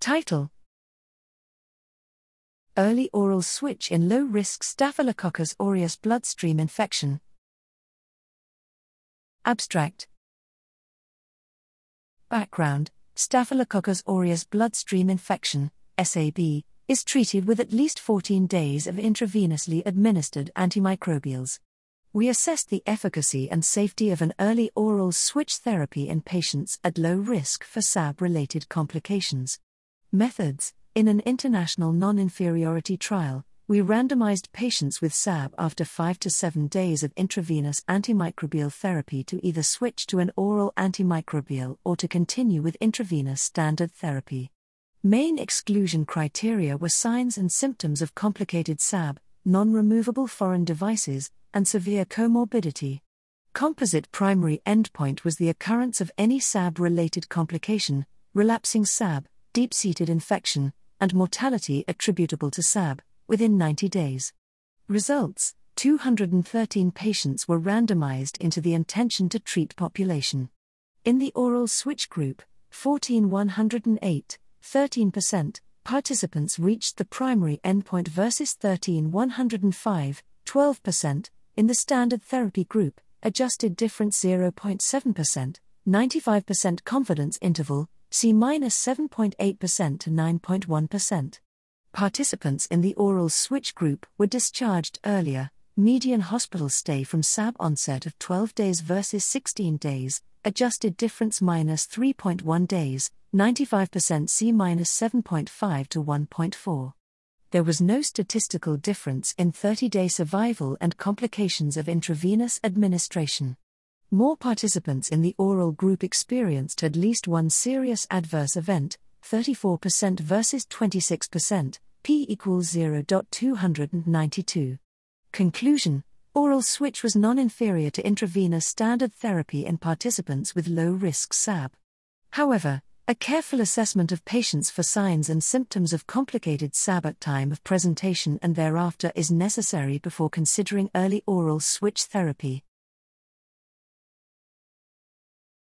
Title: Early oral switch in low-risk Staphylococcus aureus bloodstream infection. Abstract. Background: Staphylococcus aureus bloodstream infection, SAB, is treated with at least 14 days of intravenously administered antimicrobials. We assessed the efficacy and safety of an early oral switch therapy in patients at low risk for SAB-related complications. Methods: in an international non-inferiority trial, we randomized patients with SAB after 5 to 7 days of intravenous antimicrobial therapy to either switch to an oral antimicrobial or to continue with intravenous standard therapy. Main exclusion criteria were signs and symptoms of complicated SAB, non-removable foreign devices, and severe comorbidity. Composite primary endpoint was the occurrence of any SAB-related complication, relapsing SAB, deep-seated infection, and mortality attributable to SAB, within 90 days. Results: 213 patients were randomized into the intention-to-treat population. In the oral switch group, 14,108, 13%, participants reached the primary endpoint versus 13,105, 12%, in the standard therapy group, adjusted difference 0.7%, 95% confidence interval, -7.8% to 9.1%. Participants in the oral switch group were discharged earlier, median hospital stay from SAB onset of 12 days versus 16 days, adjusted difference -3.1 days, 95% -7.5% to 1.4. There was no statistical difference in 30-day survival and complications of intravenous administration. More participants in the oral group experienced at least one serious adverse event, 34% versus 26%, p = 0.292. Conclusion: oral switch was non-inferior to intravenous standard therapy in participants with low-risk SAB. However, a careful assessment of patients for signs and symptoms of complicated SAB at time of presentation and thereafter is necessary before considering early oral switch therapy.